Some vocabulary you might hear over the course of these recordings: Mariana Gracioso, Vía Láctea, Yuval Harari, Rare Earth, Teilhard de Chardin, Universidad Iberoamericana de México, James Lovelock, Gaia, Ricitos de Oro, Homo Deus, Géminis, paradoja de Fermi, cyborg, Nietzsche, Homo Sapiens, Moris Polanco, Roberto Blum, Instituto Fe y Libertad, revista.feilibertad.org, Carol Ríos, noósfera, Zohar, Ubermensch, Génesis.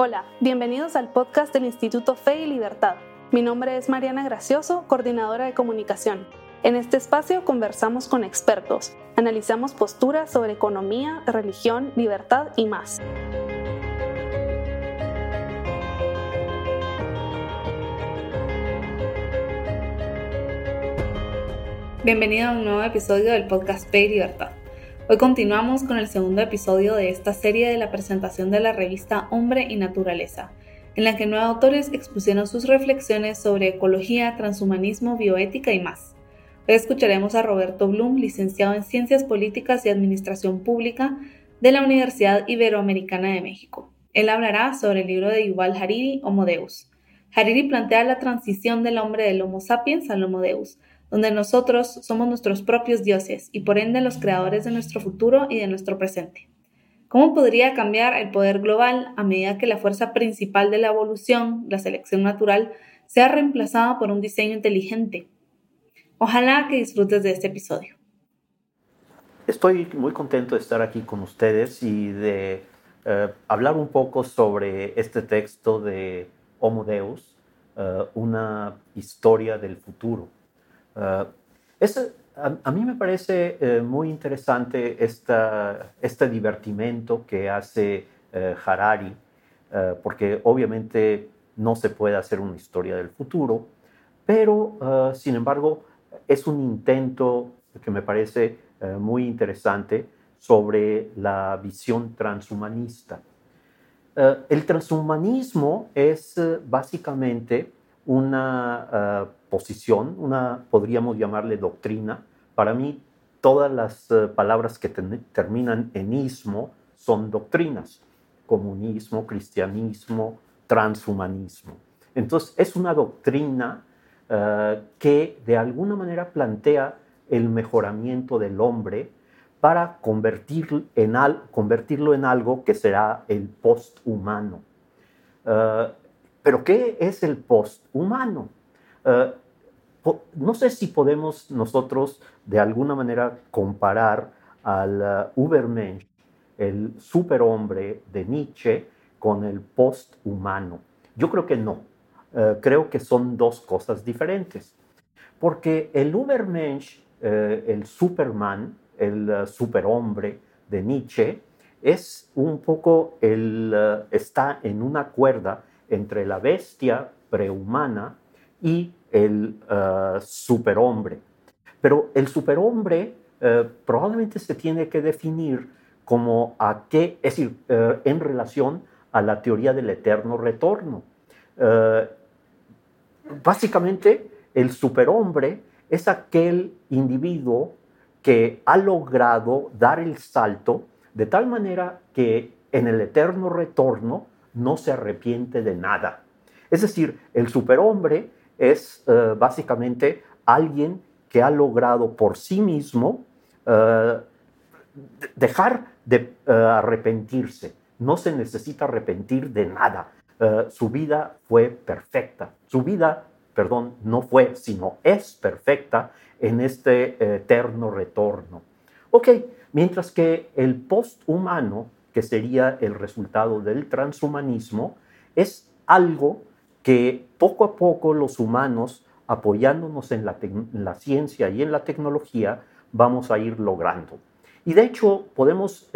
Hola, bienvenidos al podcast del Instituto Fe y Libertad. Mi nombre es Mariana Gracioso, coordinadora de comunicación. En este espacio conversamos con expertos, analizamos posturas sobre economía, religión, libertad y más. Bienvenido a un nuevo episodio del podcast Fe y Libertad. Hoy continuamos con el segundo episodio de esta serie de la presentación de la revista Hombre y Naturaleza, en la que nueve autores expusieron sus reflexiones sobre ecología, transhumanismo, bioética y más. Hoy escucharemos a Roberto Blum, licenciado en Ciencias Políticas y Administración Pública de la Universidad Iberoamericana de México. Él hablará sobre el libro de Yuval Harari, Homo Deus. Harari plantea la transición del hombre del Homo Sapiens al Homo Deus, donde nosotros somos nuestros propios dioses y por ende los creadores de nuestro futuro y de nuestro presente. ¿Cómo podría cambiar el poder global a medida que la fuerza principal de la evolución, la selección natural, sea reemplazada por un diseño inteligente? Ojalá que disfrutes de este episodio. Estoy muy contento de estar aquí con ustedes y de hablar un poco sobre este texto de Homo Deus, una historia del futuro. A mí me parece muy interesante este divertimento que hace Harari, porque obviamente no se puede hacer una historia del futuro, pero sin embargo, es un intento que me parece muy interesante sobre la visión transhumanista. El transhumanismo es básicamente una posición, podríamos llamarle doctrina. Para mí, todas las palabras que terminan en ismo son doctrinas. Comunismo, cristianismo, transhumanismo. Entonces, es una doctrina que de alguna manera plantea el mejoramiento del hombre para convertirlo en algo que será el posthumano. ¿Pero qué es el posthumano? No sé si podemos nosotros de alguna manera comparar al Ubermensch, el superhombre de Nietzsche, con el posthumano. Yo creo que no. Creo que son dos cosas diferentes. Porque el Ubermensch, el Superman, el superhombre de Nietzsche, es un poco está en una cuerda entre la bestia prehumana y el superhombre. Pero el superhombre probablemente se tiene que definir como en relación a la teoría del eterno retorno. Básicamente, el superhombre es aquel individuo que ha logrado dar el salto de tal manera que en el eterno retorno no se arrepiente de nada. Es decir, el superhombre es básicamente alguien que ha logrado por sí mismo dejar de arrepentirse. No se necesita arrepentir de nada. Su vida fue perfecta. Su vida, no fue, sino es perfecta en este eterno retorno. Ok, mientras que el posthumano, que sería el resultado del transhumanismo, es algo que poco a poco los humanos, apoyándonos en la ciencia y en la tecnología, vamos a ir logrando. Y de hecho, podemos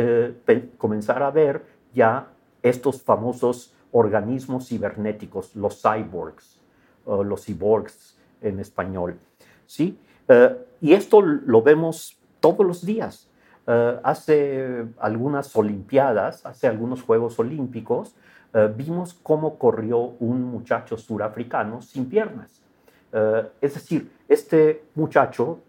comenzar a ver ya estos famosos organismos cibernéticos, los cyborgs, o los cyborgs en español, ¿sí? Y esto lo vemos todos los días. Hace algunas Olimpiadas, hace algunos Juegos Olímpicos, vimos cómo corrió un muchacho surafricano sin piernas. Es decir, este muchacho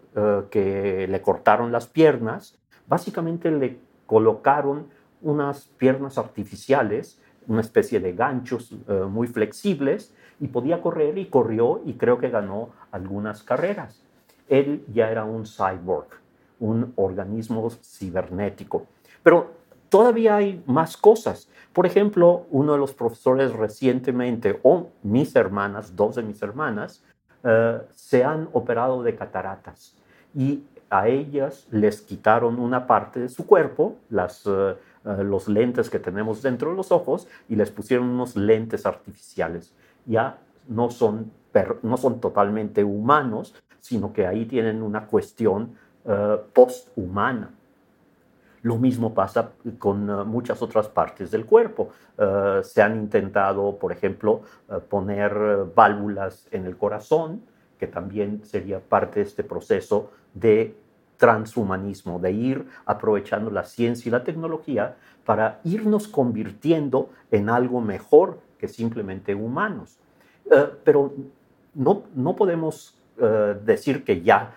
que le cortaron las piernas, básicamente le colocaron unas piernas artificiales, una especie de ganchos muy flexibles, y podía correr, y corrió, y creo que ganó algunas carreras. Él ya era un cyborg, un organismo cibernético. Pero todavía hay más cosas. Por ejemplo, uno de los profesores recientemente, dos de mis hermanas, se han operado de cataratas, y a ellas les quitaron una parte de su cuerpo, las los lentes que tenemos dentro de los ojos y les pusieron unos lentes artificiales. Ya no son totalmente humanos, sino que ahí tienen una cuestión post-humana. Lo mismo pasa con muchas otras partes del cuerpo. Se han intentado, por ejemplo, poner válvulas en el corazón, que también sería parte de este proceso de transhumanismo, de ir aprovechando la ciencia y la tecnología para irnos convirtiendo en algo mejor que simplemente humanos. Pero no podemos decir que ya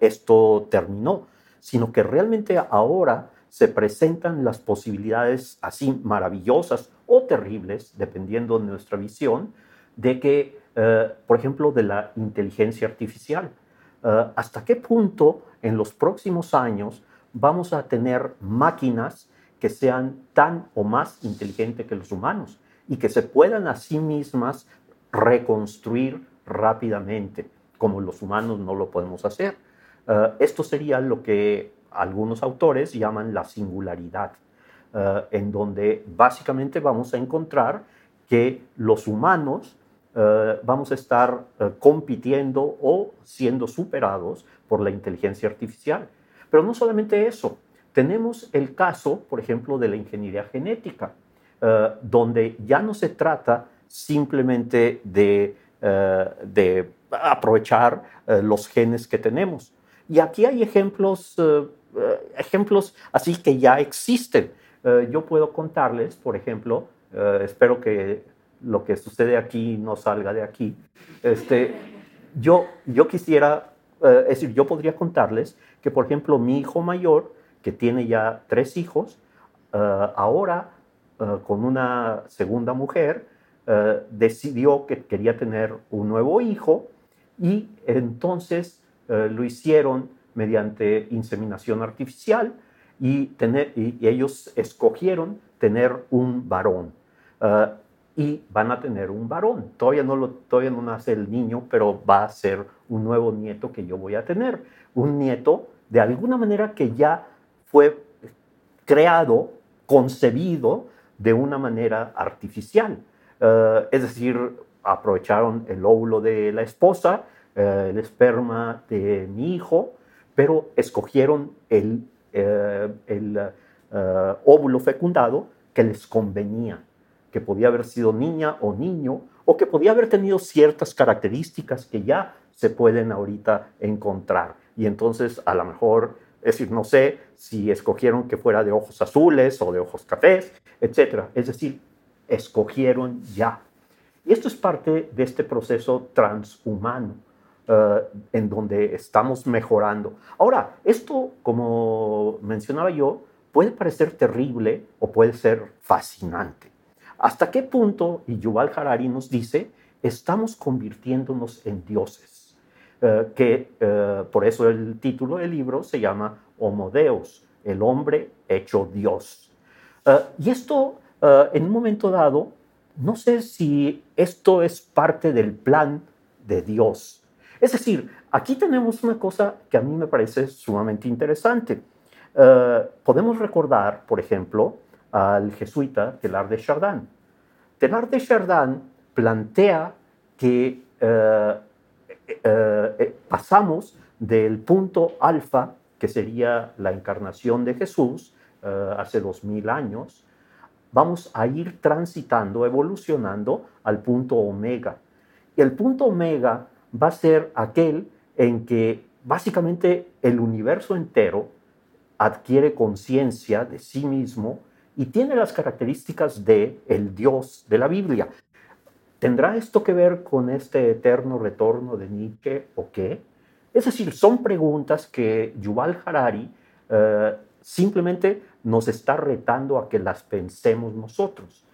esto terminó, sino que realmente ahora se presentan las posibilidades así maravillosas o terribles, dependiendo de nuestra visión, de que, por ejemplo, de la inteligencia artificial. ¿Hasta qué punto en los próximos años vamos a tener máquinas que sean tan o más inteligentes que los humanos y que se puedan a sí mismas reconstruir rápidamente, como los humanos no lo podemos hacer? Esto sería lo que algunos autores llaman la singularidad, en donde básicamente vamos a encontrar que los humanos vamos a estar compitiendo o siendo superados por la inteligencia artificial. Pero no solamente eso, tenemos el caso, por ejemplo, de la ingeniería genética, donde ya no se trata simplemente de aprovechar los genes que tenemos. Y aquí hay ejemplos así que ya existen. Yo puedo contarles, por ejemplo, espero que lo que sucede aquí no salga de aquí. Yo quisiera, es decir, yo podría contarles que, por ejemplo, mi hijo mayor, que tiene ya 3 hijos, ahora con una segunda mujer, decidió que quería tener un nuevo hijo y entonces lo hicieron mediante inseminación artificial y ellos escogieron tener un varón. Y van a tener un varón. Todavía no nace el niño, pero va a ser un nuevo nieto que yo voy a tener. Un nieto, de alguna manera, que ya fue creado, concebido de una manera artificial. Es decir, aprovecharon el óvulo de la esposa, el esperma de mi hijo, pero escogieron el óvulo fecundado que les convenía, que podía haber sido niña o niño, o que podía haber tenido ciertas características que ya se pueden ahorita encontrar. Y entonces, a lo mejor, es decir, no sé si escogieron que fuera de ojos azules o de ojos cafés, etc. Es decir, escogieron ya. Y esto es parte de este proceso transhumano, en donde estamos mejorando. Ahora, esto, como mencionaba yo, puede parecer terrible o puede ser fascinante. ¿Hasta qué punto, y Yuval Harari nos dice, estamos convirtiéndonos en dioses? Por eso el título del libro se llama Homo Deus, el hombre hecho Dios. Y esto, en un momento dado, no sé si esto es parte del plan de Dios. Es decir, aquí tenemos una cosa que a mí me parece sumamente interesante. Podemos recordar, por ejemplo, al jesuita Teilhard de Chardin. Teilhard de Chardin plantea que pasamos del punto alfa, que sería la encarnación de Jesús hace 2000 años, vamos a ir transitando, evolucionando al punto omega. Y el punto omega va a ser aquel en que básicamente el universo entero adquiere conciencia de sí mismo y tiene las características de el Dios de la Biblia. ¿Tendrá esto que ver con este eterno retorno de Nietzsche o qué? Es decir, son preguntas que Yuval Harari simplemente nos está retando a que las pensemos nosotros.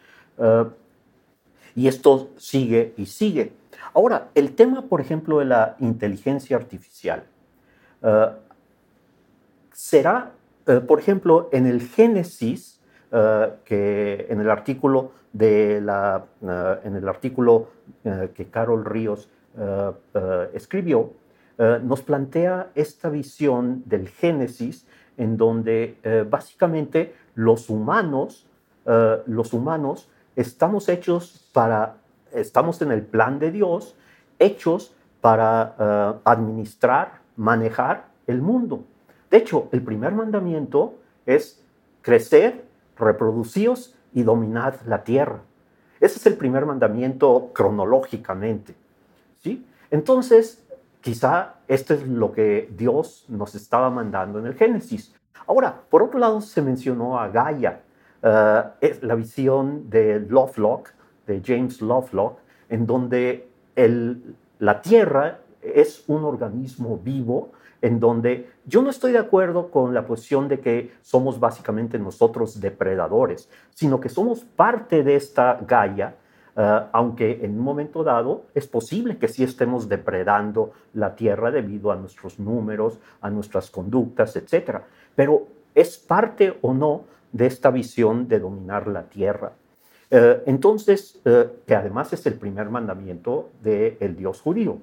Y esto sigue y sigue. Ahora, el tema, por ejemplo, de la inteligencia artificial. Será, por ejemplo, en el Génesis, que en el artículo que Carol Ríos escribió, nos plantea esta visión del Génesis en donde básicamente los humanos estamos hechos para, estamos en el plan de Dios, hechos para administrar, manejar el mundo. De hecho, el primer mandamiento es crecer, reproduciros y dominad la tierra. Ese es el primer mandamiento cronológicamente, ¿sí? Entonces, quizá esto es lo que Dios nos estaba mandando en el Génesis. Ahora, por otro lado, se mencionó a Gaia. Es la visión de Lovelock, de James Lovelock, en donde la Tierra es un organismo vivo, en donde yo no estoy de acuerdo con la posición de que somos básicamente nosotros depredadores, sino que somos parte de esta Gaia, aunque en un momento dado es posible que sí estemos depredando la Tierra debido a nuestros números, a nuestras conductas, etc. Pero es parte o no de esta visión de dominar la Tierra. Entonces, que además es el primer mandamiento del Dios judío.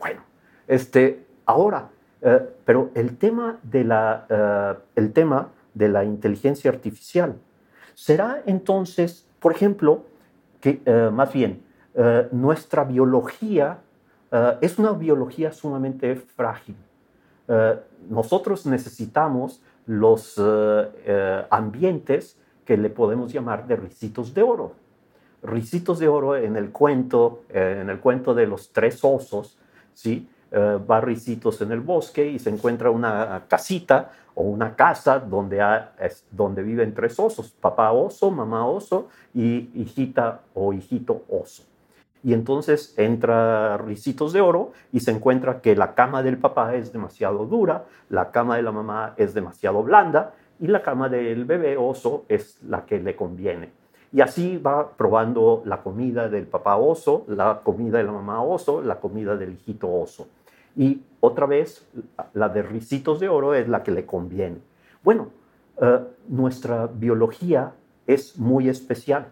Bueno, ahora, pero el tema de la inteligencia artificial será entonces, por ejemplo, que nuestra biología es una biología sumamente frágil. Nosotros necesitamos los ambientes que le podemos llamar de Ricitos de Oro. Ricitos de Oro en el cuento de los tres osos, ¿sí? Va Ricitos en el bosque y se encuentra una casita o una casa donde viven tres osos, papá oso, mamá oso y hijita o hijito oso. Y entonces entra Ricitos de Oro y se encuentra que la cama del papá es demasiado dura, la cama de la mamá es demasiado blanda, y la cama del bebé oso es la que le conviene. Y así va probando la comida del papá oso, la comida de la mamá oso, la comida del hijito oso. Y otra vez, la de Ricitos de Oro es la que le conviene. Bueno, nuestra biología es muy especial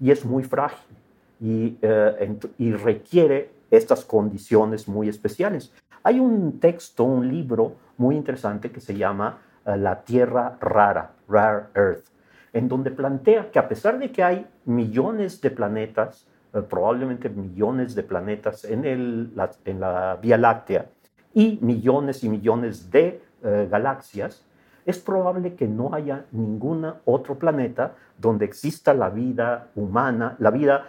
y es muy frágil y requiere estas condiciones muy especiales. Hay un texto, un libro muy interesante que se llama La Tierra Rara, Rare Earth, en donde plantea que a pesar de que hay millones de planetas, probablemente millones de planetas en la Vía Láctea y millones de galaxias, es probable que no haya ningún otro planeta donde exista la vida humana, la vida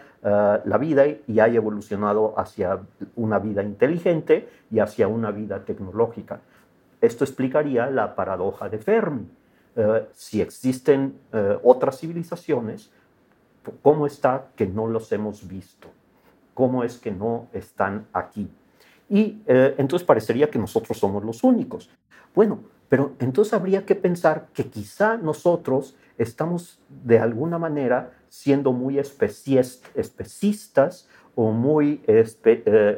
y haya evolucionado hacia una vida inteligente y hacia una vida tecnológica. Esto explicaría la paradoja de Fermi. Si existen otras civilizaciones, ¿cómo está que no los hemos visto? ¿Cómo es que no están aquí? Y entonces parecería que nosotros somos los únicos. Bueno, pero entonces habría que pensar que quizá nosotros estamos de alguna manera siendo muy especistas o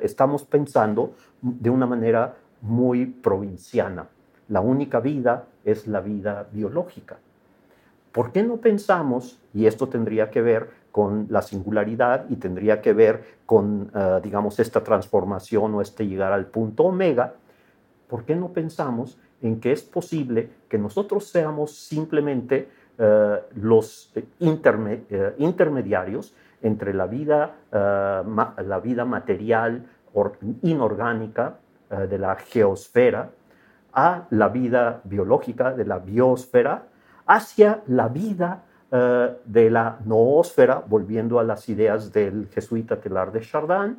estamos pensando de una manera muy provinciana. La única vida es la vida biológica. ¿Por qué no pensamos, y esto tendría que ver con la singularidad y tendría que ver con, digamos, esta transformación o llegar al punto omega, ¿por qué no pensamos en que es posible que nosotros seamos simplemente los intermediarios entre la vida material inorgánica de la geosfera, a la vida biológica de la biosfera, hacia la vida de la noósfera, volviendo a las ideas del jesuita Teilhard de Chardin,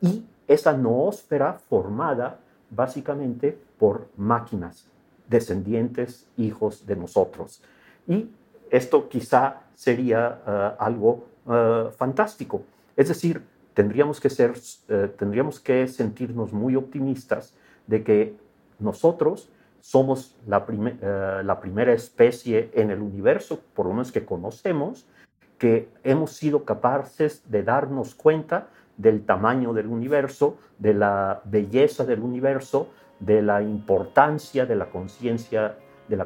y esa noósfera formada básicamente por máquinas, descendientes, hijos de nosotros. Y esto quizá sería algo fantástico. Es decir, tendríamos que sentirnos muy optimistas de que nosotros somos la primera especie en el universo, por lo menos que conocemos, que hemos sido capaces de darnos cuenta del tamaño del universo, de la belleza del universo, de la importancia de la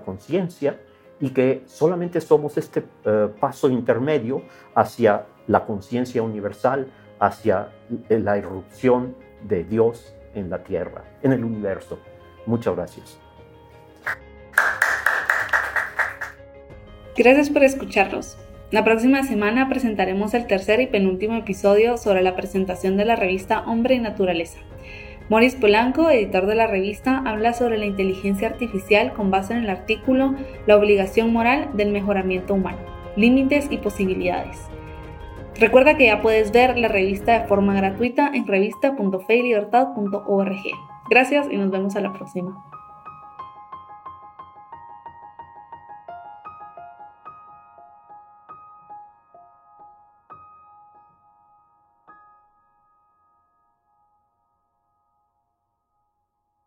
conciencia, y que solamente somos este paso intermedio hacia la conciencia universal, hacia la irrupción de Dios en la Tierra, en el universo. Muchas gracias. Gracias por escucharnos. La próxima semana presentaremos el tercer y penúltimo episodio sobre la presentación de la revista Hombre y Naturaleza. Moris Polanco, editor de la revista, habla sobre la inteligencia artificial con base en el artículo La obligación moral del mejoramiento humano, límites y posibilidades. Recuerda que ya puedes ver la revista de forma gratuita en revista.feilibertad.org. Gracias y nos vemos a la próxima.